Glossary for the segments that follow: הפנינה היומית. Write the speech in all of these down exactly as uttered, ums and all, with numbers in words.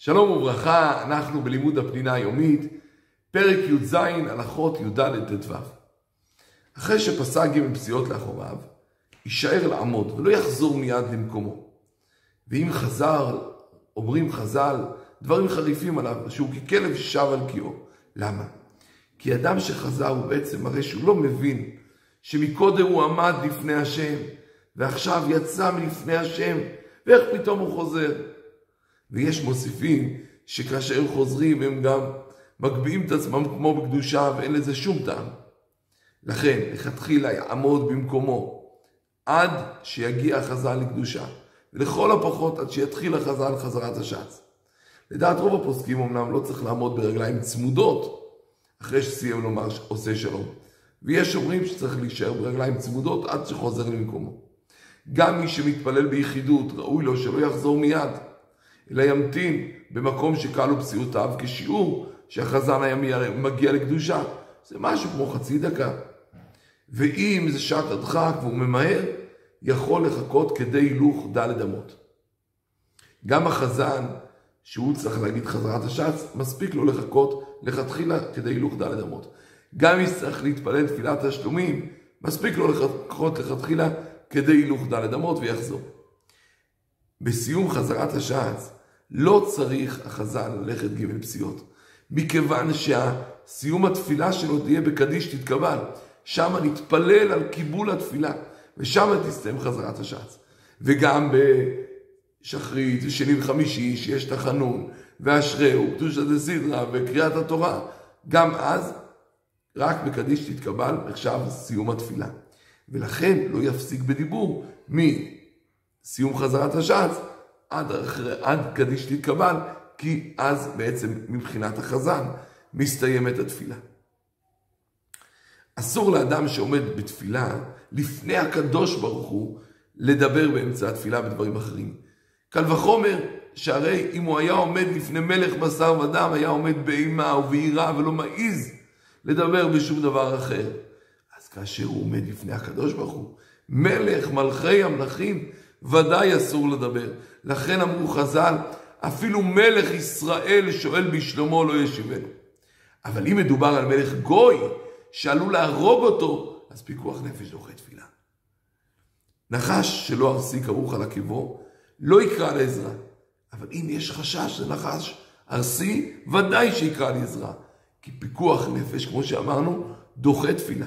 שלום וברכה, אנחנו בלימוד הפנינה היומית, פרק י"ז, הלכות י"ד-ט"ו. אחרי שפסע ג' פסיעות לאחוריו, יישאר לעמוד ולא יחזור מיד למקומו. ואם חזר, אומרים חז"ל, דברים חריפים עליו, שהוא ככלב שב על קיאו. למה? כי אדם שחזר הוא בעצם מראה שהוא לא מבין שמקודם הוא עמד לפני השם, ועכשיו יצא מלפני השם, ואיך פתאום הוא חוזר. ויש מוסיפים שכאשר חוזרים הם גם מגביעים את עצמם כמו בקדושה ואין לזה שום טעם. לכן, לכתחילה יעמוד במקומו עד שיגיע החזן לקדושה, ולכל הפחות עד שיתחיל החזן חזרת השץ. לדעת רוב הפוסקים אמנם לא צריך לעמוד ברגליים צמודות אחרי שסיים לומר עושה שלום, ויש אומרים שצריך להישאר ברגליים צמודות עד שחוזר למקומו. גם מי שמתפלל ביחידות ראוי לו שלא יחזור מיד, אלא ימתין במקום שקלו פסיעותיו כשיעור שהחזן הימי מגיע לקדושה. זה משהו כמו חצי דקה. ואם זה שעת הדחק והוא ממהר, יכול לחכות כדי הילוך ד' אמות. גם החזן, שהוא צריך להגיד חזרת השץ, מספיק לו לחכות לכתחילה כדי הילוך ד' אמות. גם אם צריך להתפלל תפילת השלומים, מספיק לו לחכות לכתחילה כדי הילוך ד' אמות ויחזור. בסיום חזרת השץ, לא צריך החזן ללכת ג' פסיעות, מכיוון שהסיום התפילה שלו תהיה בקדיש תתקבל, שם נתפלל על קיבול התפילה, ושם תסתיים חזרת השץ. וגם בשחרית, שני וחמישי, שיש תחנון, והשרה, וקדושא דסדרא, וקריאת התורה, גם אז, רק בקדיש תתקבל, עכשיו סיום התפילה. ולכן לא יפסיק בדיבור מסיום חזרת השץ, עד, עד קדיש תתקבל, כי אז בעצם מבחינת החזן מסתיימת התפילה. אסור לאדם שעומד בתפילה לפני הקדוש ברוך הוא לדבר באמצע התפילה בדברים אחרים. קל וחומר שהרי אם הוא היה עומד לפני מלך בשר ודם, היה עומד באימה ובעירה ולא מעיז לדבר בשום דבר אחר. אז כאשר הוא עומד לפני הקדוש ברוך הוא, מלך מלכי המלכים, ודאי אסור לדבר. לכן אמרו חז"ל, אפילו מלך ישראל שואל בשלומו לא ישיבנו. אבל אם מדובר על מלך גוי שעלול להרוג אותו, אז פיקוח נפש דוחה תפילה. נחש שלא ארסי כרוך על עקבו לא יקרא לעזרה, אבל אם יש חשש לנחש ארסי, ודאי שיקרא לעזרה, כי פיקוח נפש, כמו שאמרנו, דוחה תפילה.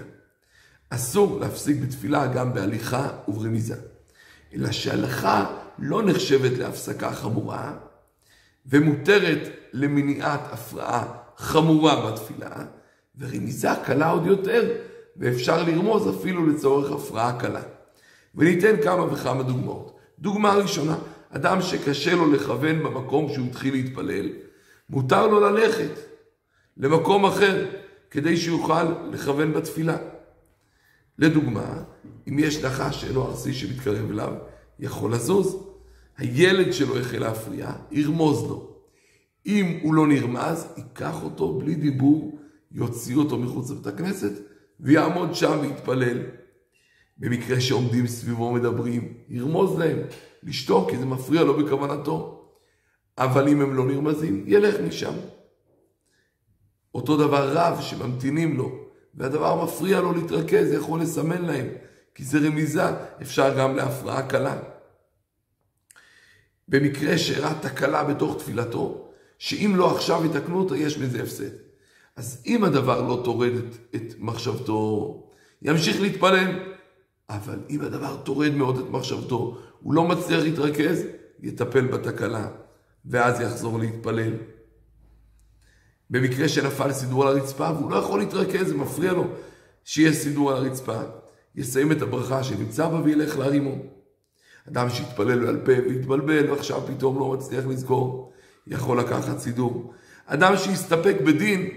אסור להפסיק בתפילה גם בהליכה וברמיזה, אלא שההלכה לא נחשבת להפסקה חמורה, ומותרת למניעת הפרעה חמורה בתפילה, ורמיזה קלה עוד יותר, ואפשר לרמוז אפילו לצורך הפרעה קלה. וניתן כמה וכמה דוגמאות. דוגמה ראשונה, אדם שקשה לו לכוון במקום שהוא התחיל להתפלל, מותר לו ללכת למקום אחר, כדי שיוכל לכוון בתפילה. לדוגמה, אם יש נחש שאינו ארסי שמתקרב אליו, יכול לזוז. הילד שלו החל להפריע, ירמוז לו. אם הוא לא נרמז, ייקח אותו בלי דיבור, יוציא אותו מחוץ לבית הכנסת, ויעמוד שם ויתפלל. במקרה שעומדים סביבו מדברים, ירמוז להם, לשתוק, כי זה מפריע לו בכוונתו. אבל אם הם לא נרמזים, ילך משם. אותו דבר רב שממתינים לו, והדבר מפריע לו להתרכז, יכול לסמן להם, כי זה רמיזה, אפשר גם להפרעה קלה. במקרה שאירעה תקלה בתוך תפילתו, שאם לא עכשיו יתקנו אותה, יש מזה הפסד. אז אם הדבר לא תורד את, את מחשבתו, ימשיך להתפלל. אבל אם הדבר תורד מאוד את מחשבתו, הוא לא מצליח להתרכז, יטפל בתקלה, ואז יחזור להתפלל. במקרה שנפל סידור על הרצפה, והוא לא יכול להתרכז, זה מפריע לו שיש סידור על הרצפה, יסיים את הברכה שנמצא בה וילך להרימו. אדם שהתפלל לו על פה והתבלבל, ועכשיו פתאום לא מצליח לזכור, יכול לקחת סידור. אדם שהסתפק בדין,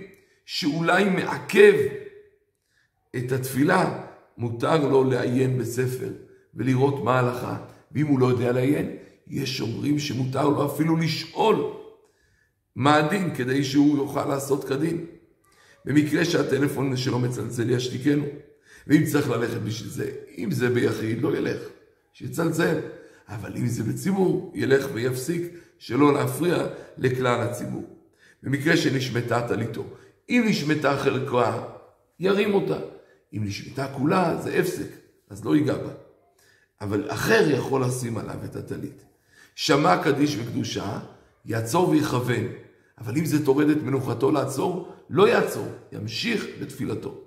שאולי מעכב את התפילה, מותר לו לעיין בספר ולראות מה ההלכה. ואם הוא לא יודע לעיין, יש אומרים שמותר לו אפילו לשאול מה הדין, כדי שהוא יוכל לעשות כדין. במקרה שהטלפון שלו מצלצל, ישתיקנו. ואם צריך ללכת בשביל זה, אם זה ביחיד, לא ילך, שיצלצל. אבל אם זה בציבור, ילך ויפסיק, שלא להפריע לכלל הציבור. במקרה שנשמטה תליתו, אם נשמטה חלקה, ירים אותה. אם נשמטה כולה, זה הפסק, אז לא ייגע בה. אבל אחר יכול לשים עליו את התלית. שמע קדיש וקדושה, יעצור ויכוון. אבל אם זה תורד את מנוחתו לעצור, לא יעצור, ימשיך בתפילתו.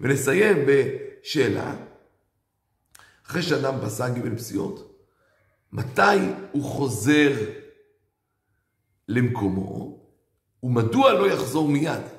ונסיים בשאלה, אחרי שאדם פסק ג' פסיעות, מתי הוא חוזר למקומו, ומדוע לא יחזור מיד?